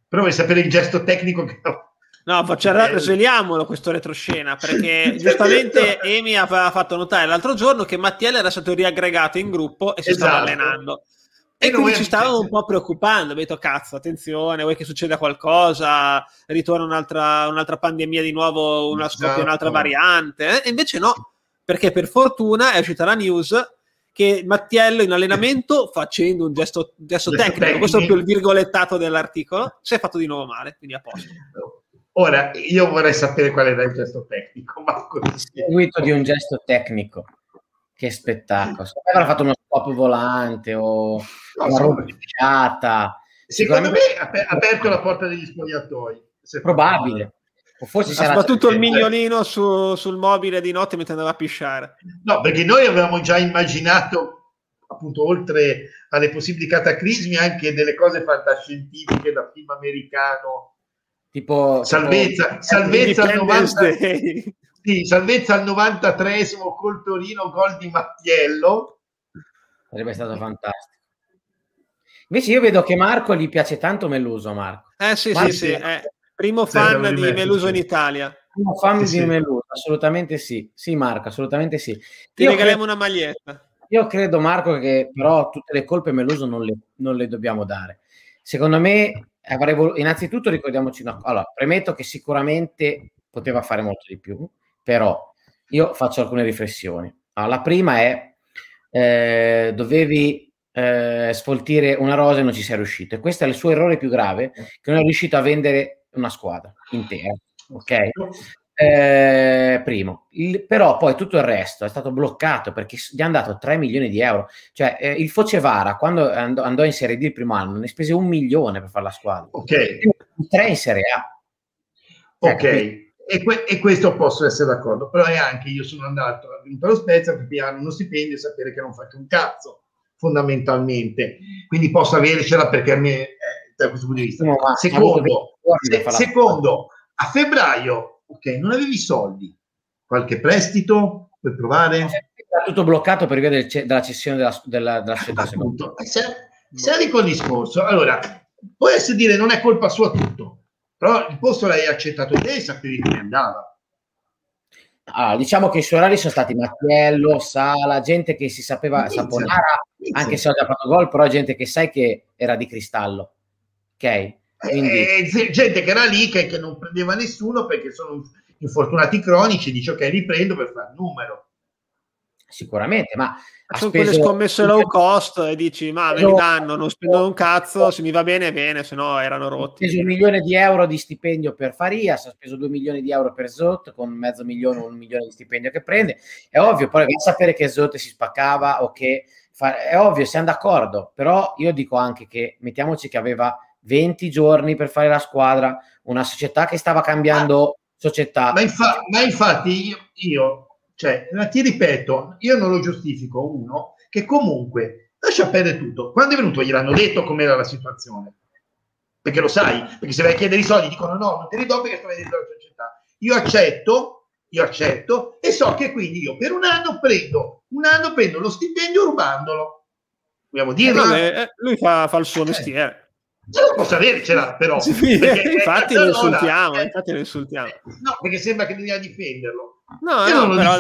Però vuoi sapere il gesto tecnico che ho? No, sveliamolo questo retroscena, perché giustamente Emi aveva fatto notare l'altro giorno che Mattiello era stato riaggregato in gruppo e si stava allenando. E quindi ci stavamo un po' preoccupando, ho detto cazzo, attenzione, vuoi che succeda qualcosa, ritorna un'altra pandemia di nuovo, un'altra variante, e invece no, perché per fortuna è uscita la news che Mattiello in allenamento, facendo un gesto tecnico, questo è più il virgolettato dell'articolo, si è fatto di nuovo male, quindi a posto. Ora, io vorrei sapere qual era il gesto tecnico, Marco. Seguito di un gesto tecnico. Che spettacolo! Se aveva fatto uno stop volante o una roba pisciata. Secondo me ha aperto la porta degli spogliatoi. Probabile. O forse soprattutto il mignolino sul mobile di notte mentre andava a pisciare. No, perché noi avevamo già immaginato, appunto, oltre alle possibili cataclismi, anche delle cose fantascientifiche da film americano. Tipo Salvezza al 90. Sì, salvezza al 93esimo col Torino, gol di Mattiello. Sarebbe stato fantastico. Invece io vedo che Marco gli piace tanto Meluso, Marco. Sì. Primo fan di Meluso in Italia. Primo fan di Meluso, assolutamente sì. Sì, Marco, assolutamente sì. Ti regaliamo una maglietta. Io credo, Marco, che però tutte le colpe Meluso non le dobbiamo dare. Secondo me, innanzitutto ricordiamoci una cosa. Allora, premetto che sicuramente poteva fare molto di più. Però io faccio alcune riflessioni. Allora, la prima è dovevi sfoltire una rosa e non ci sei riuscito. E questo è il suo errore più grave, che non è riuscito a vendere una squadra intera. Ok? Primo. Però poi tutto il resto è stato bloccato perché gli hanno dato 3 milioni di euro. Cioè, il Focevara, quando andò in Serie D il primo anno, ne spese 1 milione per fare la squadra. Ok. 3 in Serie A. Ok. E questo posso essere d'accordo, però è anche io sono andato allo Spezia per pigliare uno stipendio e sapere che non faccio un cazzo fondamentalmente, quindi posso avercela perché a me da questo punto di vista secondo a febbraio non avevi soldi, qualche prestito per provare è tutto bloccato per via della cessione della società, sei con il discorso. Allora può essere dire non è colpa sua tutto, però il posto l'hai accettato te e sapevi come andava. Ah, diciamo che i suoi orari sono stati Mattiello, Sala, gente che si sapeva, Saponara, anche se oggi ha fatto gol, però gente che sai che era di cristallo. Ok? Quindi... gente che era lì che non prendeva nessuno perché sono infortunati cronici, dice ok, li prendo per fare numero. Sicuramente, ma... sono quelle scommesse low cost e dici ma me li danno, non spendo un cazzo, se mi va bene bene, se no erano rotti. Ha speso 1 milione di euro di stipendio per Farias, ha speso 2 milioni di euro per Zot, con 500 000 o 1 milione di stipendio che prende, è ovvio. Poi va a sapere che Zot si spaccava o che è ovvio, siamo d'accordo, però io dico anche che mettiamoci che aveva 20 giorni per fare la squadra, una società che stava cambiando società, ma infatti io cioè, ti ripeto, io non lo giustifico, uno che comunque lascia perdere tutto. Quando è venuto gliel'hanno detto com'era la situazione, perché lo sai, perché se vai a chiedere i soldi dicono no, non te li do perché sto vedendo la società, io accetto e so che quindi io per un anno prendo lo stipendio rubandolo, vogliamo dirlo? Lui fa il suo mestiere. Non posso avercela, però sì, infatti lo insultiamo. No, perché sembra che bisogna difenderlo. No, io non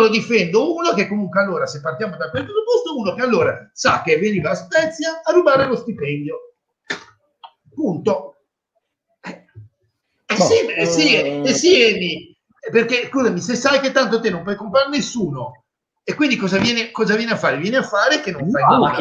lo difendo. Uno che comunque, allora, se partiamo da quel posto, uno che allora sa che veniva a Spezia a rubare lo stipendio, punto. Sì, perché scusami, se sai che tanto te non puoi comprare nessuno, e quindi cosa viene a fare? Viene a fare che non fai nulla.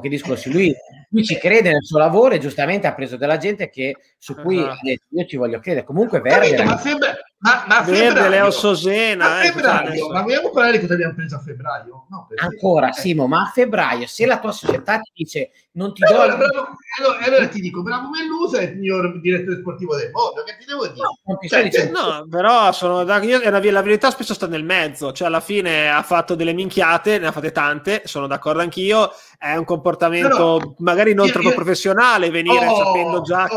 Che discorsi, lui lui ci crede nel suo lavoro e giustamente ha preso della gente che, su cui ha detto, io ci voglio credere. Comunque Verde, capito, ma Verde, Leo Sosena, a febbraio, ma vogliamo parlare di cosa abbiamo preso a febbraio? No, ancora Simo, ma a febbraio, se la tua società ti dice non ti do, allora ti dico bravo Meluso è il miglior direttore sportivo del mondo, che ti devo dire? No, però sono la verità spesso sta nel mezzo, cioè alla fine ha fatto delle minchiate, ne ha fatte tante, sono d'accordo anch'io, è un comportamento però, magari non troppo professionale venire sapendo già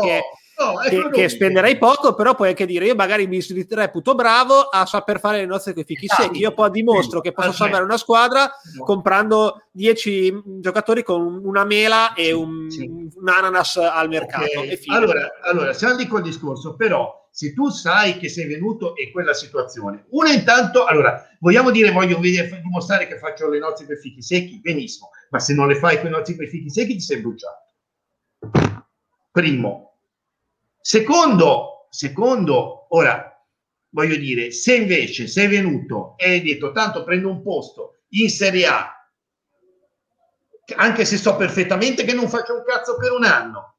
che spenderei poco, però puoi anche dire io magari mi reputo bravo a saper fare le nozze con i fichi secchi, io poi dimostro che posso salvare una squadra comprando 10 giocatori con una mela e un ananas al mercato e fine. Allora siamo lì col discorso, però se tu sai che sei venuto in quella situazione, uno intanto, allora, vogliamo dire voglio dimostrare che faccio le nozze per fichi secchi, benissimo, ma se non le fai quei nozze per fichi secchi ti sei bruciato, primo. Secondo, ora voglio dire, se invece sei venuto e hai detto tanto prendo un posto in Serie A, anche se so perfettamente che non faccio un cazzo per un anno,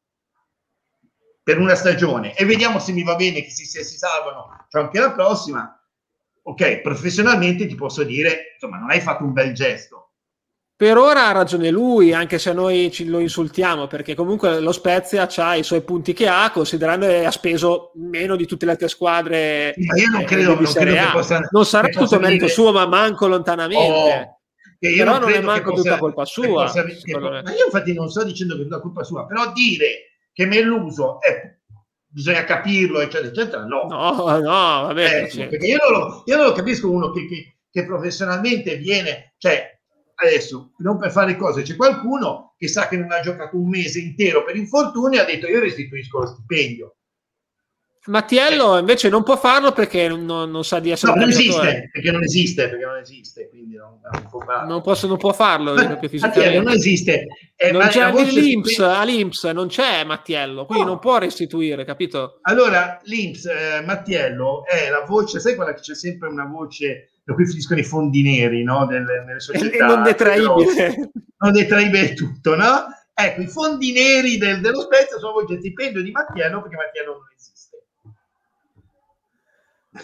per una stagione, e vediamo se mi va bene, che se si salvano, cioè anche la prossima, ok, professionalmente ti posso dire, insomma, non hai fatto un bel gesto. Per ora ha ragione lui, anche se noi lo insultiamo, perché comunque lo Spezia ha i suoi punti che ha, considerando che ha speso meno di tutte le altre squadre. Ma io non credo che possa... Non sarà tutto merito suo, ma manco lontanamente. Però non è manco tutta colpa sua. Ma io infatti non sto dicendo che è tutta colpa sua, però dire che Meluso è... Bisogna capirlo, eccetera, eccetera, no, vabbè. Perché io non lo capisco uno che professionalmente viene... cioè adesso, non per fare cose, c'è qualcuno che sa che non ha giocato un mese intero per infortuni e ha detto io restituisco lo stipendio. Mattiello invece non può farlo perché non sa di essere non esiste, quindi non può farlo. Non può farlo, Mattiello non esiste. Non c'è all'INPS, non c'è Mattiello, quindi non può restituire, capito? Allora, l'INPS, Mattiello è la voce, sai quella che c'è sempre una voce... da cui finiscono i fondi neri, no? Nelle società. Non detraibile. Però, non detraibile tutto, no? Ecco, i fondi neri dello Spezia sono il stipendio di Mattiello, perché Mattiello non esiste.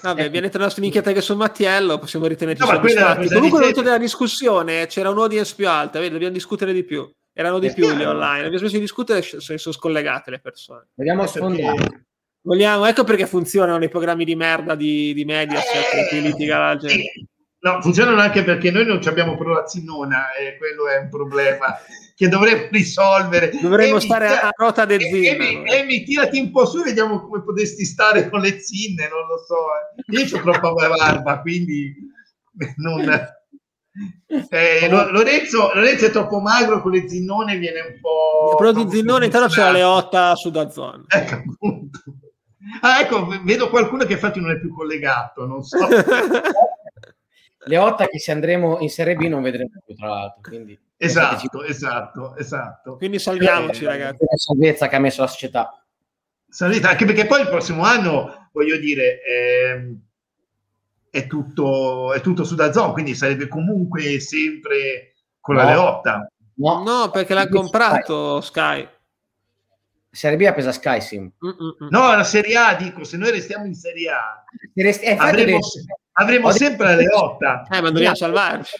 Vabbè, viene tra una minchiata che su Mattiello, possiamo ritenerci soddisfatti. Comunque l'ho detto della discussione, c'era un audience più alta, vedi, dobbiamo discutere di più. Erano di più le online, abbiamo smesso di discutere, sono scollegate le persone. Vogliamo sfondare. Vogliamo, ecco perché funzionano i programmi di merda di media, cioè, che litiga la gente. No, funzionano anche perché noi non abbiamo Provazinona, e quello è un problema che dovremmo risolvere. Dovremmo stare a rota del zinno. Mi tirati un po' su e vediamo come potresti stare con le zinne, non lo so. Io ho troppa barba, quindi non... Lorenzo è troppo magro, con le zinnone viene un po'... Però di zinnone intanto c'è la Leotta su Dazzone. Ecco, appunto. Ah, ecco, vedo qualcuno che infatti non è più collegato, non so. Leotta che se andremo in Serie B non vedremo più, tra l'altro. Quindi... Esatto. Quindi salviamoci, ragazzi. La salvezza che ha messo la società. Salvezza, anche perché poi il prossimo anno, voglio dire, è tutto su Dazon, quindi sarebbe comunque sempre con la Leotta. No, perché l'ha comprato Sky. Serie B ha preso Sky, sì. No, la Serie A, dico, se noi restiamo in Serie A avremo sempre la Leotta. Ma dobbiamo salvarci.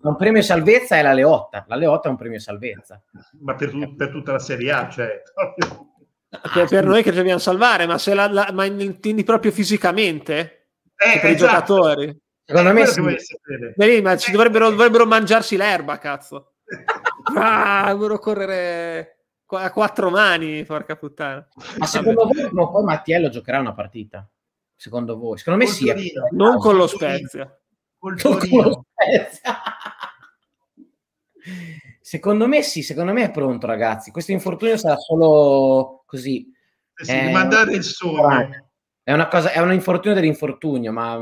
Un premio salvezza è la Leotta. La Leotta è un premio salvezza. Ma per tutta la Serie A, cioè... per noi che dobbiamo salvare, ma se ma intendi proprio fisicamente? Per i giocatori? Secondo me sì. Ma ci dovrebbero mangiarsi l'erba, cazzo. Dovrebbero correre... a quattro mani, porca puttana. Ma secondo voi poi Mattiello giocherà una partita? Secondo voi? Secondo me sì. Non con lo Spezia. Secondo me sì, secondo me è pronto, ragazzi. Questo infortunio sarà solo così. Rimandare il sole. È un infortunio dell'infortunio, ma...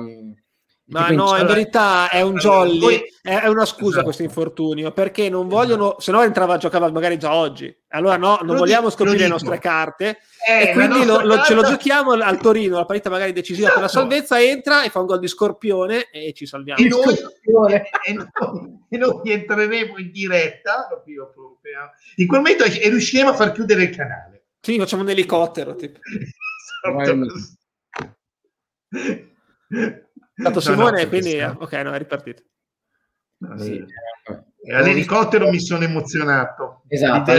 Ma no, in verità è un jolly, è una scusa questo infortunio, perché non vogliono, se no entrava, giocava magari già oggi, allora no, non vogliamo scoprire le nostre carte, e quindi ce lo giochiamo al Torino, la partita magari decisiva per la salvezza, entra e fa un gol di scorpione e ci salviamo. E noi rientreremo in diretta, europea. In quel momento e riusciremo a far chiudere il canale. Sì, facciamo un elicottero. Tipo. Tanto Simone, no, quindi ok, no, è ripartito. Sì. All'elicottero mi sono emozionato. Esatto,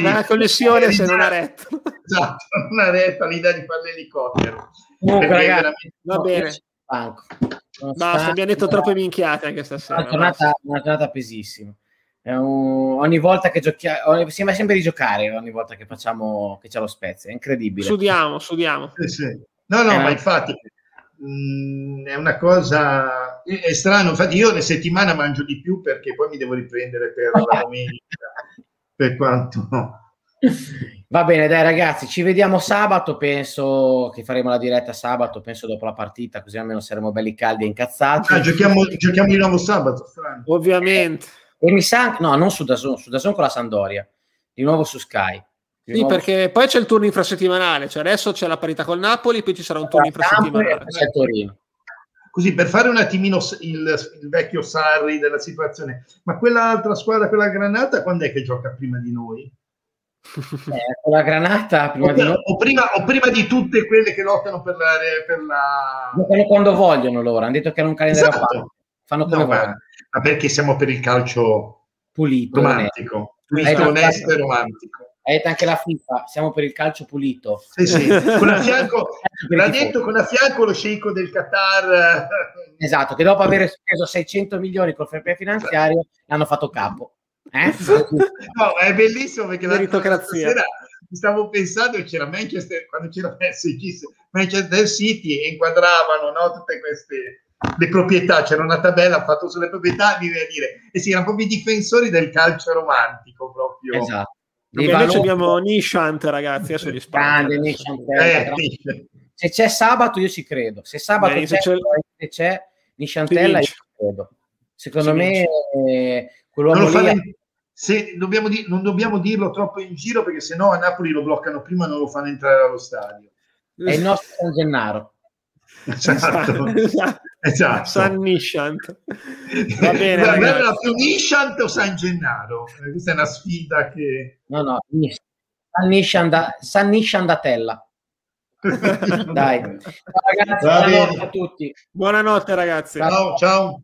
la connessione se non ha retto. Esatto, non ha retto l'idea di fare l'elicottero. Veramente... Va bene. Basta, abbiamo detto troppe minchiate anche stasera. Una giornata pesissima. Ogni volta che giochiamo, sembra sempre di giocare ogni volta che facciamo, che c'è lo Spezia, è incredibile. Sudiamo. Sì. No, ma infatti è una cosa, è strano. Infatti io la settimana mangio di più perché poi mi devo riprendere per la domenica, per quanto... Va bene, dai ragazzi, ci vediamo sabato, penso che faremo la diretta sabato, penso dopo la partita, così almeno saremo belli caldi e incazzati. Giochiamo di nuovo sabato, strano. Ovviamente. E mi sa, no, non su DAZN con la Sampdoria, di nuovo su Sky. Sì, perché poi c'è il turno infrasettimanale, cioè adesso c'è la parità col Napoli, poi ci sarà un turno infrasettimanale. C'è Torino. Così, per fare un attimino il vecchio Sarri della situazione, ma quell'altra squadra, quella Granata, quando è che gioca prima di noi? La Granata prima di noi. O prima di tutte quelle che lottano per la... Quando vogliono loro, hanno detto che era un calendario fatto. Fanno come vogliono. Ma perché siamo per il calcio pulito, romantico, onesto e romantico. Hai detto anche la FIFA, siamo per il calcio pulito. Sì. Con a fianco, l'ha detto con a fianco lo sceicco del Qatar. Esatto, che dopo aver speso 600 milioni col fair play finanziario l'hanno fatto capo. No, è bellissimo perché la sera stavo pensando che c'era Manchester, quando c'era Manchester City e inquadravano, no, tutte queste... le proprietà, c'era una tabella fatta sulle proprietà, mi viene a dire sì, erano proprio i difensori del calcio romantico proprio. Esatto. Invece abbiamo Nishant, ragazzi, adesso gli grande Nishant. Se c'è sabato io ci credo, se sabato c'è Nishantella io ci credo, secondo me quell'uomo lì non dobbiamo dirlo troppo in giro perché sennò a Napoli lo bloccano prima e non lo fanno entrare allo stadio. È il nostro San Gennaro. Esatto. San Nishant. Va bene, era più Nishant o San Gennaro? Questa è una sfida che... No, San Nishandatella. Dai. Ciao ragazzi, buonanotte a tutti. Buonanotte ragazzi. Ciao.